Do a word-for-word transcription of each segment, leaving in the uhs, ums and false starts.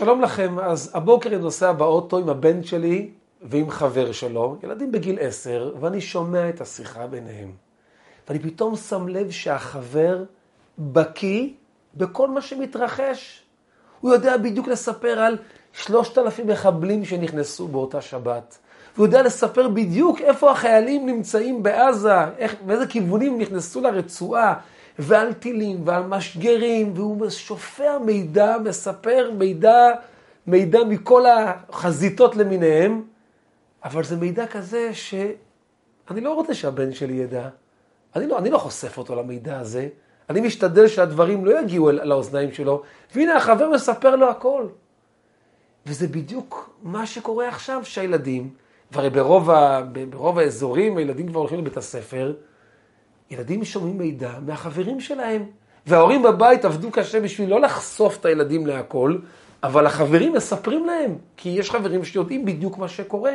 שלום לכם, אז הבוקר אני נוסע באוטו עם הבן שלי ועם חבר שלו, ילדים בגיל עשר, ואני שומע את השיחה ביניהם. ואני פתאום שם לב שהחבר בקיא בכל מה שמתרחש. הוא יודע בדיוק לספר על שלושת אלפים מחבלים שנכנסו באותה שבת. והוא יודע לספר בדיוק איפה החיילים נמצאים בעזה, איך, ואיזה כיוונים נכנסו לרצועה. ועל טילים ועל משגרים, והוא שופע מידע, מספר מידע, מידע מכל החזיתות למיניהם, אבל זה מידע כזה שאני לא רוצה שהבן שלי ידע, אני לא, אני לא חושף אותו למידע הזה, אני משתדל שהדברים לא יגיעו אל, לאוזניים שלו, והנה החבר מספר לו הכל. וזה בדיוק מה שקורה עכשיו שהילדים, והרי ברוב, ה, ברוב האזורים הילדים כבר הולכים לבית הספר, ילדים שומעים מידע מהחברים שלהם, וההורים בבית עבדו קשה בשביל לא לחשוף את הילדים להכל, אבל החברים מספרים להם, כי יש חברים שיודעים בדיוק מה שקורה.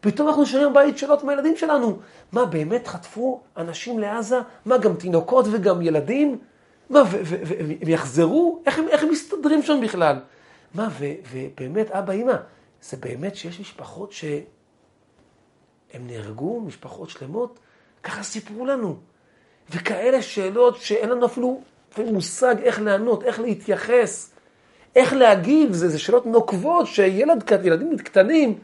פתאום אנחנו שומעים בבית שאלות מהילדים שלנו, מה באמת חטפו אנשים לעזה? מה גם תינוקות וגם ילדים? מה, ו- ו- ו- הם יחזרו? איך הם, איך הם מסתדרים שם בכלל? מה, ו- ובאמת, אבא, אמא, זה באמת שיש משפחות שהם נהרגו, משפחות שלמות, ככה סיפרו לנו. וכאלה שאלות שאין לנו אפילו מושג איך לענות, איך להתייחס, איך להגיב, זה, זה שאלות נוקבות שילדים קטנים,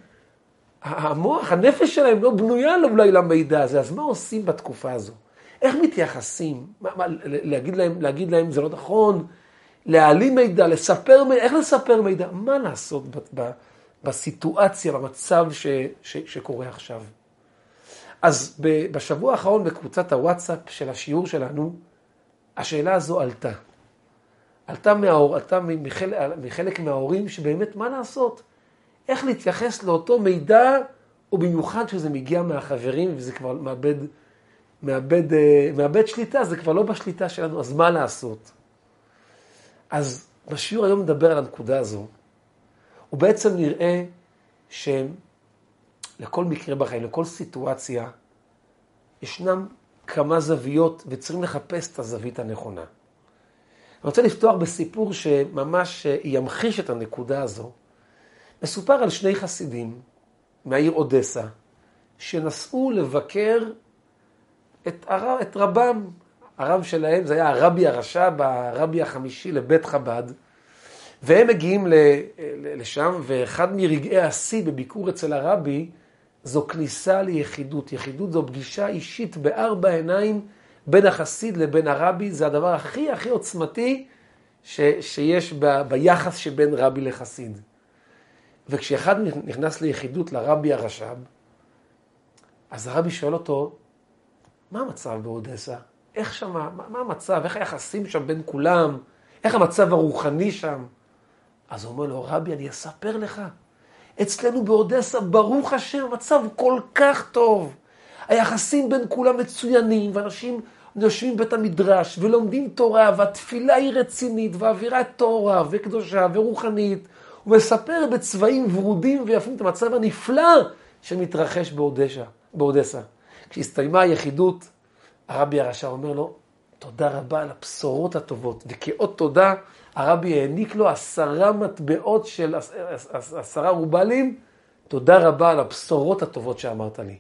המוח, הנפש שלהם לא בנויה אולי למידע הזה, אז מה עושים בתקופה הזו? איך מתייחסים? מה, מה, להגיד להם, להגיד להם זה לא נכון, להעלים מידע, לספר מידע, איך לספר מידע? מה לעשות ב, ב, בסיטואציה, במצב ש, ש, שקורה עכשיו? אז בשבוע האחרון בקבוצת הוואטסאפ של השיעור שלנו, השאלה הזו עלתה. עלתה, מההור, עלתה מחלק, מחלק מההורים שבאמת מה לעשות? איך להתייחס לאותו מידע, ובמיוחד שזה מגיע מהחברים וזה כבר מאבד, מאבד, מאבד שליטה, זה כבר לא בשליטה שלנו, אז מה לעשות? אז בשיעור היום נדבר על הנקודה הזו, ובעצם נראה שהם, לכל מקרה בחיים, לכל סיטואציה, ישנם כמה זוויות וצריכים לחפש את הזווית הנכונה. אני רוצה לפתוח בסיפור שממש ימחיש את הנקודה הזו. מסופר על שני חסידים מהעיר אודסה, שנסעו לבקר את, הרב, את רבם. הרב שלהם, זה היה הרבי הרש"ב, הרבי החמישי לבית חב"ד, והם מגיעים לשם, ואחד מרגעי השיא בביקור אצל הרבי, זו כניסה ליחידות. יחידות זו פגישה אישית בארבע עיניים בין החסיד לבין הרבי. זה הדבר הכי הכי עוצמתי ש, שיש ב, ביחס שבין רבי לחסיד. וכשאחד נכנס ליחידות לרבי הרש"ב, אז הרבי שואל אותו, מה המצב באודסה? איך שם, מה, מה המצב? איך היחסים שם בין כולם? איך המצב הרוחני שם? אז הוא אומר לו, רבי, אני אספר לך. אצלנו באודסה, ברוך השם, המצב כל כך טוב. היחסים בין כולם מצוינים, ואנשים יושבים בית המדרש, ולומדים תורה, והתפילה היא רצינית, והאווירה תורה, וקדושה, ורוחנית. הוא מספר בצבעים ורודים ויפים את המצב הנפלא שמתרחש באודסה. באודסה. כשהסתיימה היחידות, הרבי הרשע אומר לו, תודה רבה על הבשורות הטובות, וכאות תודה, הרבי העניק לו עשרה מטבעות של עשרה רובלים, תודה רבה על הבשורות הטובות שאמרת לי.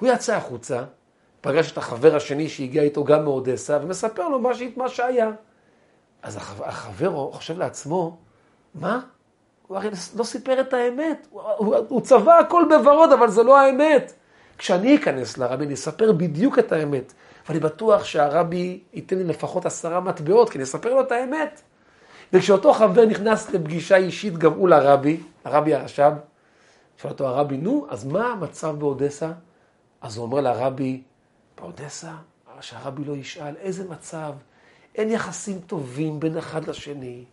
הוא יצא החוצה, פגש את החבר השני שהגיע איתו גם מאודסה, ומספר לו מה, ש... מה שהיה. אז החבר חושב לעצמו, מה? הוא הרי לא סיפר את האמת, הוא, הוא... הוא צבע הכל בוורוד, אבל זה לא האמת. כשאני אכנס לרבי, אני אספר בדיוק את האמת. ואני בטוח שהרבי ייתן לי לפחות עשרה מטבעות, כי נספר לו את האמת. וכשאותו חבר נכנס לפגישה אישית, גם הוא לרבי, הרבי הרש"ב, שואל אותו הרבי, נו, אז מה המצב באודסה? אז הוא אומר לרבי, באודסה, שהרבי לא ישאל, איזה מצב? אין יחסים טובים בין אחד לשני,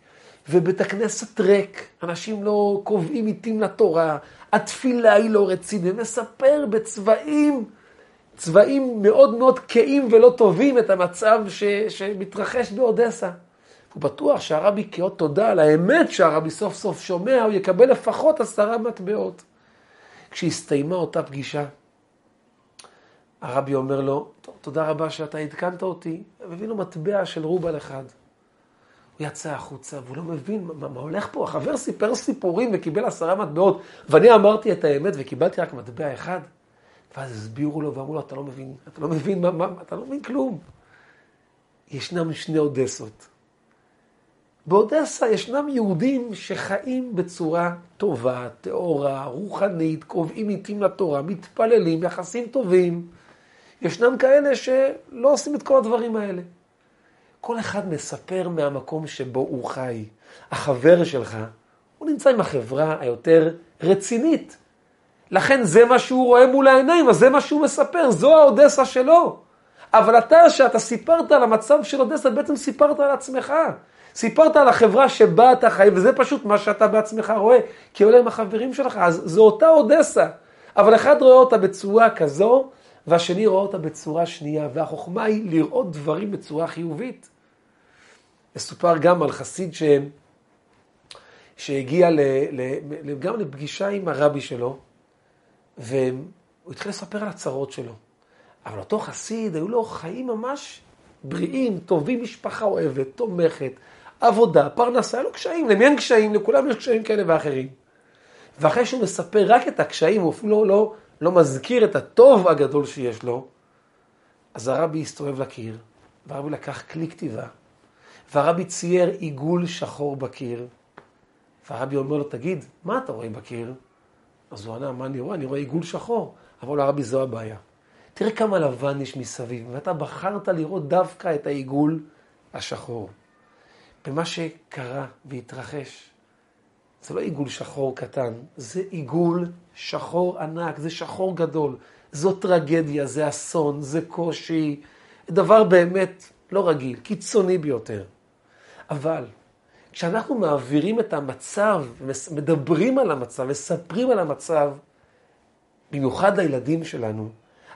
ובית הכנסת ריק, אנשים לא קובעים עיתים לתורה, התפילה היא לא רצינית, ומספר בצבעים, צבעים מאוד מאוד קיים ולא טובים את המצב ש, שמתרחש באודסה. הוא בטוח שהרבי כאות תודה על האמת שהרבי סוף סוף שומע, הוא יקבל לפחות עשרה מטבעות. כשהסתיימה אותה פגישה, הרבי אומר לו, תודה רבה שאתה עדכנת אותי, מביא לו מטבע של רובל אחד. הוא יצא החוצה, והוא לא מבין מה, מה הולך פה. החבר סיפר סיפורים וקיבל עשרה מטבעות, ואני אמרתי את האמת וקיבלתי רק מטבע אחד. ואז הסבירו לו ואמרו לו, אתה לא מבין, אתה לא מבין, מה, מה, אתה לא מבין כלום. ישנם שני אודסות. באודסה ישנם יהודים שחיים בצורה טובה, תאורה, רוחנית, קובעים עיתים לתורה, מתפללים, יחסים טובים. ישנם כאלה שלא עושים את כל הדברים האלה. כל אחד מספר מהמקום שבו הוא חי. החבר שלך, הוא נמצא עם החברה היותר רצינית. לכן זה מה שהוא רואה מול העיניים, אז זה מה שהוא מספר, זו האודסה שלו. אבל אתה, שאתה סיפרת על המצב של אודסה, בעצם סיפרת על עצמך. סיפרת על החברה שבה אתה חי, וזה פשוט מה שאתה בעצמך רואה, כי עולה עם החברים שלך, אז זו אותה אודסה. אבל אחד רואה אותה בצורה כזו, והשני רואה אותה בצורה שנייה, והחוכמה היא לראות דברים בצורה חיובית. מסופר גם על חסיד ש... שהגיע ל... ל... גם לפגישה עם הרבי שלו, והוא התחיל לספר על הצרות שלו. אבל אותו חסיד, היו לו חיים ממש בריאים, טובים, משפחה אוהבת, תומכת, עבודה, פרנסה, היו לו קשיים, למי אין קשיים, לכולם יש קשיים כאלה ואחרים. ואחרי שהוא מספר רק את הקשיים, הוא אפילו לא, לא, לא מזכיר את הטוב הגדול שיש לו, אז הרבי הסתובב לקיר, והרבי לקח כלי כתיבה, והרבי צייר עיגול שחור בקיר, והרבי אומר לו, תגיד, מה אתה רואה בקיר? אז הוא ענה, מה אני רואה? אני רואה עיגול שחור. אבל הרבי, זו הבעיה. תראה כמה לבן יש מסביב, ואתה בחרת לראות דווקא את העיגול השחור. במה שקרה והתרחש, זה לא עיגול שחור קטן, זה עיגול שחור ענק, זה שחור גדול. זו טרגדיה, זה אסון, זה קושי, דבר באמת לא רגיל, קיצוני ביותר. אבל כשאנחנו מעבירים את המצב, מדברים על המצב, מספרים על המצב, במיוחד לילדים שלנו,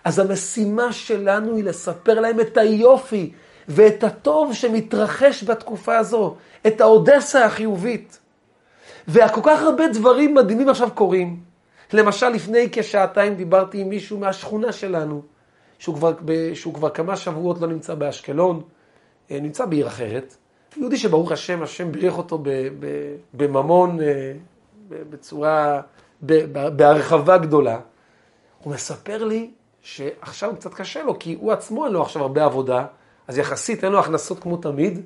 אז המשימה שלנו היא לספר להם את היופי ואת הטוב שמתרחש בתקופה הזו, את האודסה החיובית. וכל כך הרבה דברים מדהימים עכשיו קורים. למשל, לפני כשעתיים דיברתי עם מישהו מהשכונה שלנו, שהוא כבר, שהוא כבר כמה שבועות לא נמצא באשקלון, נמצא בעיר אחרת. יהודי שברוך השם, השם בריך אותו בממון, בצורה, בהרחבה גדולה. הוא מספר לי שעכשיו קצת קשה לו, כי הוא עצמו אין לו עכשיו הרבה עבודה, אז יחסית אין לו הכנסות כמו תמיד, אבל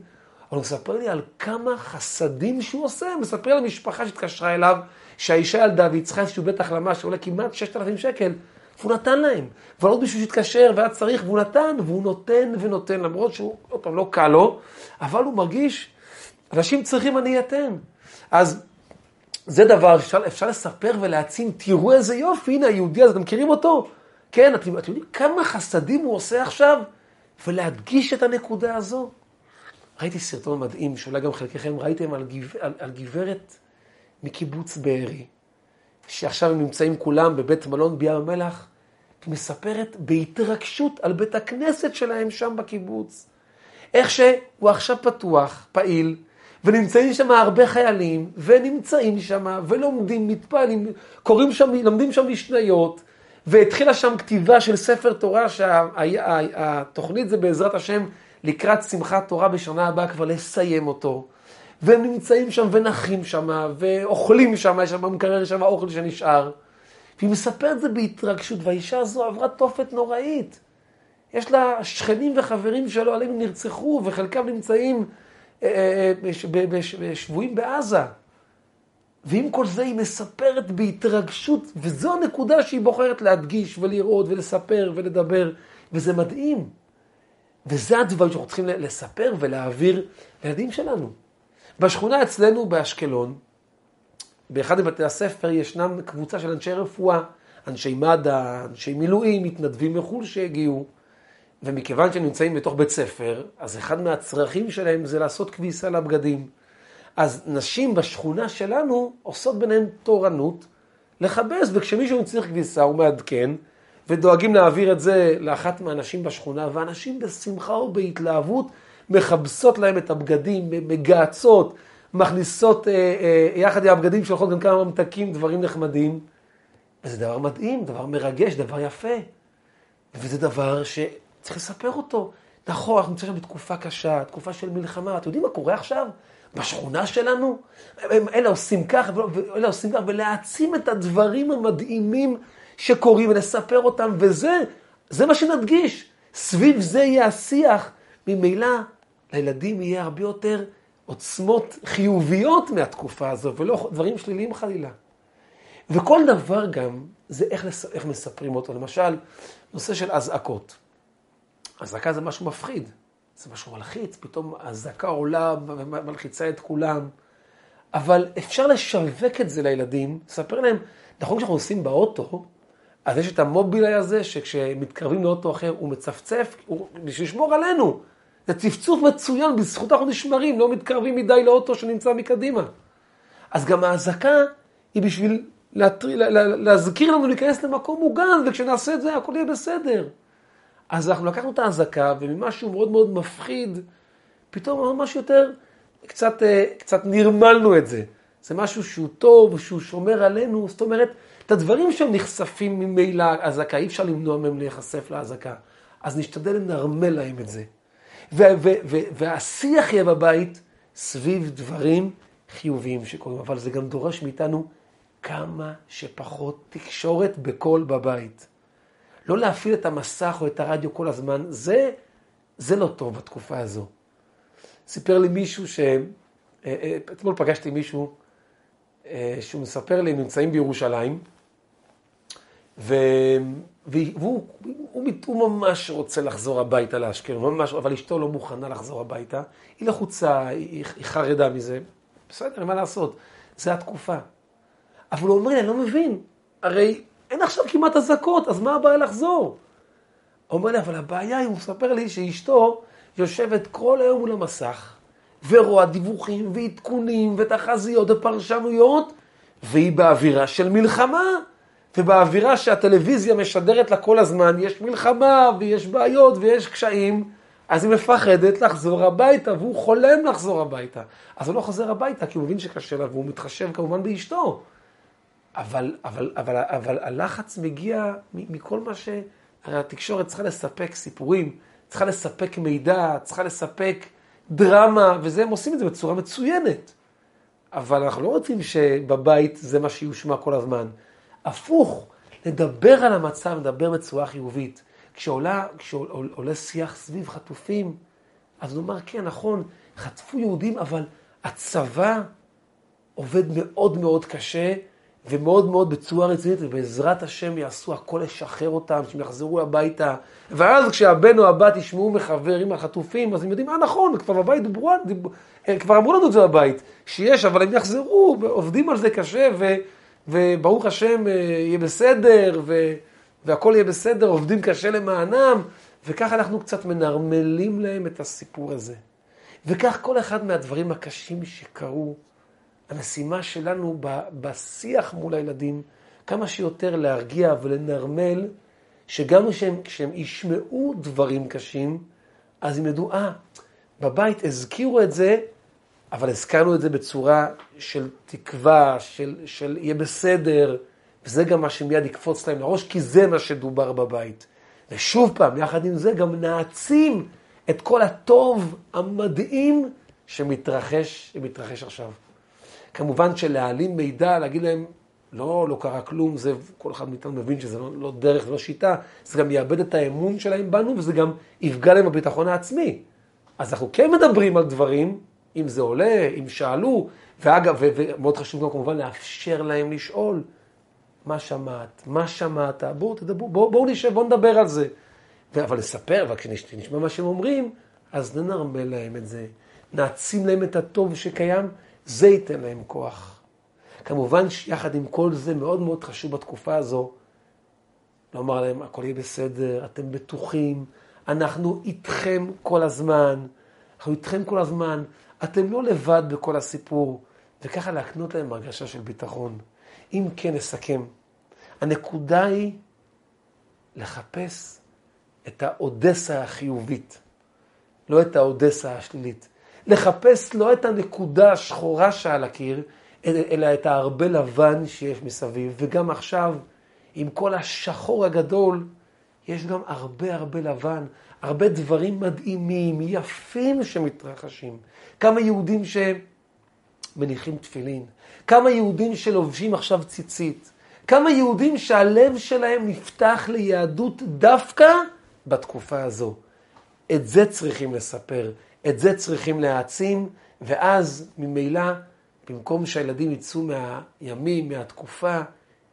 הוא מספר לי על כמה חסדים שהוא עושה, הוא מספר לי למשפחה שהתקשרה אליו, שהאישה ילדה והצחה איזשהו בית החלמה, שעולה כמעט שישת אלפים שקל, והוא נתן להם, ועל עוד מישהו שהתקשר והיה צריך, והוא נתן, והוא נותן ונותן, למרות שהוא עוד פעם לא קל לו, אבל הוא מרגיש, אנשים צריכים אני אתן. אז זה דבר, אפשר, אפשר לספר ולהעצים, תראו איזה יופי, הנה היהודי הזה, אתם מכירים אותו? כן, אתם יודעים כמה חסדים הוא עושה עכשיו, ולהדגיש את הנקודה הזו. ראיתי סרטון מדהים, שאולי גם חלקכם ראיתם על, גבר, על, על גברת מקיבוץ בערי, שעכשיו הם נמצאים כולם בבית מלון בים המלח, מספרת בהתרגשות על בית הכנסת שלהם שם בקיבוץ. איך שהוא עכשיו פתוח, פעיל, ונמצאים שם הרבה חיילים, ונמצאים שם, ולומדים, מתפעלים, קוראים שם, לומדים שם משניות, והתחילה שם כתיבה של ספר תורה, שהתוכנית זה בעזרת השם לקראת שמחת תורה בשנה הבאה כבר לסיים אותו. והם נמצאים שם ונחים שם, ואוכלים שם, יש שם מקרר, יש שם אוכל שנשאר. והיא מספרת את זה בהתרגשות, והאישה הזו עברה תופת נוראית. יש לה שכנים וחברים שלו עליהם נרצחו, וחלקם נמצאים בשבועים בעזה. ועם כל זה היא מספרת בהתרגשות, וזו הנקודה שהיא בוחרת להדגיש ולראות ולספר ולדבר, וזה מדהים. וזה הדברים שאנחנו צריכים לספר ולהעביר לילדים שלנו. בשכונה אצלנו באשקלון, באחד מבתי הספר ישנם קבוצה של אנשי רפואה, אנשי מדע, אנשי מילואים, מתנדבים מחול שהגיעו, ומכיוון שנמצאים בתוך בית ספר, אז אחד מהצרכים שלהם זה לעשות כביסה לבגדים. אז נשים בשכונה שלנו עושות ביניהם תורנות לחבש, וכשמישהו צריך כביסה הוא מעדכן, ודואגים להעביר את זה לאחת מהנשים בשכונה, ואנשים בשמחה ובהתלהבות מחבסות להם את הבגדים, מגעצות, מכניסות אה, אה, יחד עם הבגדים שלחות גם כמה ממתקים, דברים נחמדים. וזה דבר מדהים, דבר מרגש, דבר יפה. וזה דבר שצריך לספר אותו. נכון, אנחנו צריכים בתקופה קשה, תקופה של מלחמה. אתם יודעים מה קורה עכשיו? בשכונה שלנו, אלה עושים כך, ואלה עושים כך, ולהעצים את הדברים המדהימים שקורים, ולספר אותם, וזה, זה מה שנדגיש. סביב זה יהיה השיח, ממילא לילדים יהיה הרבה יותר עוצמות חיוביות מהתקופה הזו, ולא דברים שליליים חלילה. וכל דבר גם, זה איך, איך מספרים אותו. למשל, נושא של הזעקות. הזעקה זה משהו מפחיד, זה משהו מלחיץ, פתאום הזעקה עולה ומלחיצה את כולם. אבל אפשר לשווק את זה לילדים, לספר להם, נכון כשאנחנו עושים באוטו, אז יש את המובילאיי הזה, שכשמתקרבים לאוטו אחר הוא מצפצף, הוא שישמור עלינו. זה צפצוף מצוין, בזכות אנחנו נשמרים, לא מתקרבים מדי לאוטו שנמצא מקדימה. אז גם ההזעקה היא בשביל להזכיר לנו להיכנס למקום מוגן, וכשנעשה את זה הכל יהיה בסדר. אז אנחנו לקחנו את ההזעקה, וממשהו מאוד מאוד מפחיד, פתאום משהו יותר, קצת, קצת נרמלנו את זה. זה משהו שהוא טוב, שהוא שומר עלינו, זאת אומרת, את הדברים שהם נחשפים ממילא להזעקה, אי אפשר למנוע מהם להיחשף להזעקה. אז נשתדל לנרמל להם את זה. והשיח יהיה בבית סביב דברים חיוביים שקוראים, אבל זה גם דורש מאיתנו כמה שפחות תקשורת בכל בבית. לא להפעיל את המסך או את הרדיו כל הזמן, זה, זה לא טוב בתקופה הזו. סיפר לי מישהו ש... אתמול פגשתי מישהו שהוא מספר לי, הם נמצאים בירושלים, ו... והוא הוא, הוא ממש רוצה לחזור הביתה לאשקלון, ממש, אבל אשתו לא מוכנה לחזור הביתה. היא לחוצה, היא, היא חרדה מזה. בסדר, מה לעשות? זה התקופה. אבל הוא אומר לי, אני לא מבין. הרי אין עכשיו כמעט הזעקות, אז מה הבעיה לחזור? הוא אומר לי, אבל הבעיה היא, הוא מספר לי שאשתו יושבת כל היום מול המסך, ורואה דיווחים ועדכונים ותחזיות ופרשנויות, והיא באווירה של מלחמה. ובאווירה שהטלוויזיה משדרת לה כל הזמן, יש מלחמה ויש בעיות ויש קשיים, אז היא מפחדת לחזור הביתה, והוא חולם לחזור הביתה. אז הוא לא חוזר הביתה, כי הוא מבין שקשה לה, והוא מתחשב כמובן באשתו. אבל, אבל, אבל, אבל הלחץ מגיע מכל מה ש... הרי התקשורת צריכה לספק סיפורים, צריכה לספק מידע, צריכה לספק דרמה, וזה הם עושים את זה בצורה מצוינת. אבל אנחנו לא רוצים שבבית זה מה שיושמע כל הזמן. הפוך, לדבר על המצב, לדבר בצורה חיובית. כשעולה, כשעולה שיח סביב חטופים, אז נאמר, כן, נכון, חטפו יהודים, אבל הצבא עובד מאוד מאוד קשה, ומאוד מאוד בצורה רצינית, ובעזרת השם יעשו הכל לשחרר אותם, שהם יחזרו הביתה. ואז כשהבן או הבת ישמעו מחבר עם החטופים, אז הם יודעים, אה, נכון, כבר בבית דברו, דברו, כבר אמרו לנו את זה בבית, שיש, אבל הם יחזרו, עובדים על זה קשה, ו... וברוך השם יהיה בסדר, והכל יהיה בסדר, עובדים קשה למענם, וכך אנחנו קצת מנרמלים להם את הסיפור הזה. וכך כל אחד מהדברים הקשים שקרו, המשימה שלנו בשיח מול הילדים, כמה שיותר להרגיע ולנרמל, שגם כשהם, כשהם ישמעו דברים קשים, אז הם ידעו, אה, בבית הזכירו את זה, אבל הזכרנו את זה בצורה של תקווה, של, של יהיה בסדר, וזה גם מה שמיד יקפוץ להם לראש, כי זה מה שדובר בבית. ושוב פעם, יחד עם זה גם נעצים את כל הטוב המדהים שמתרחש, שמתרחש עכשיו. כמובן שלהעלים מידע, להגיד להם, לא, לא קרה כלום, זה, כל אחד מאיתנו מבין שזה לא, לא דרך, לא שיטה, זה גם יאבד את האמון שלהם בנו, וזה גם יפגע להם הביטחון העצמי. אז אנחנו כן מדברים על דברים, אם זה עולה, אם שאלו, ואגב, ומאוד חשוב גם כמובן לאפשר להם לשאול, מה שמעת, מה שמעת, בואו תדברו, בואו בוא נשב, בואו נדבר על זה. אבל לספר, וכשנשמע מה שהם אומרים, אז ננרמל להם את זה, נעצים להם את הטוב שקיים, זה ייתן להם כוח. כמובן, יחד עם כל זה, מאוד מאוד חשוב בתקופה הזו, לומר להם, הכל יהיה בסדר, אתם בטוחים, אנחנו איתכם כל הזמן, אנחנו איתכם כל הזמן, אתם לא לבד בכל הסיפור, וככה להקנות להם הרגשה של ביטחון. אם כן נסכם, הנקודה היא לחפש את האודסה החיובית, לא את האודסה השלילית. לחפש לא את הנקודה השחורה שעל הקיר, אלא את ההרבה לבן שיש מסביב. וגם עכשיו, עם כל השחור הגדול, יש גם הרבה הרבה לבן, הרבה דברים מדהימים, יפים שמתרחשים. כמה יהודים מניחים תפילין, כמה יהודים שלובשים עכשיו ציצית, כמה יהודים שהלב שלהם נפתח ליהדות דווקא בתקופה הזו. את זה צריכים לספר, את זה צריכים להעצים, ואז ממילא, במקום שהילדים יצאו מהימים, מהתקופה,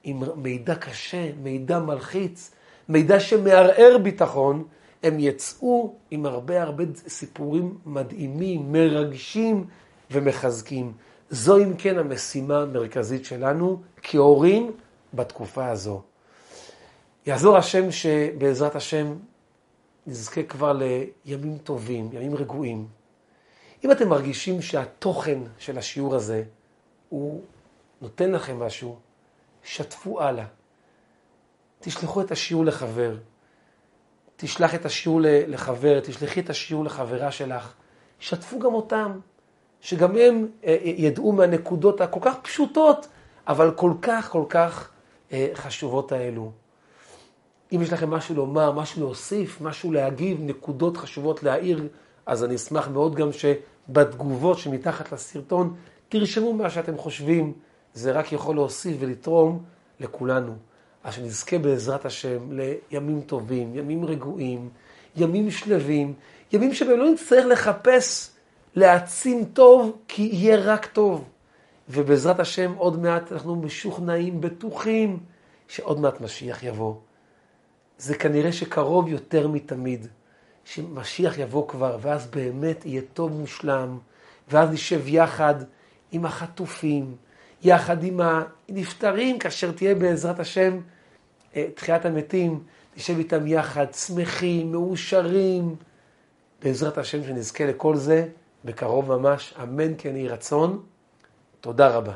עם מידע קשה, מידע מלחיץ, מידע שמערער ביטחון, הם יצאו עם הרבה הרבה סיפורים מדהימים, מרגשים ומחזקים. זו אם כן המשימה המרכזית שלנו כהורים בתקופה הזו. יעזור השם שבעזרת השם נזכה כבר לימים טובים, ימים רגועים. אם אתם מרגישים שהתוכן של השיעור הזה הוא נותן לכם משהו, שתפו הלאה. תשלחו את השיעור לחבר. תשלח את השיעור לחבר, תשלחי את השיעור לחברה שלך. שתפו גם אותם, שגם הם ידעו מהנקודות הכל כך פשוטות, אבל כל כך כל כך חשובות האלו. אם יש לכם משהו לומר, משהו להוסיף, משהו להגיב, נקודות חשובות להעיר, אז אני אשמח מאוד גם שבתגובות שמתחת לסרטון, תרשמו מה שאתם חושבים, זה רק יכול להוסיף ולתרום לכולנו. אז שנזכה בעזרת השם לימים טובים, ימים רגועים, ימים שלווים, ימים שבהם לא נצטרך לחפש להעצים טוב, כי יהיה רק טוב. ובעזרת השם עוד מעט אנחנו משוכנעים, בטוחים, שעוד מעט משיח יבוא. זה כנראה שקרוב יותר מתמיד, שמשיח יבוא כבר, ואז באמת יהיה טוב מושלם, ואז נשב יחד עם החטופים, יחד עם הנפטרים, כאשר תהיה בעזרת השם תחיית המתים, נשב איתם יחד, שמחים, מאושרים, בעזרת השם שנזכה לכל זה, בקרוב ממש, אמן כן יהי רצון, תודה רבה.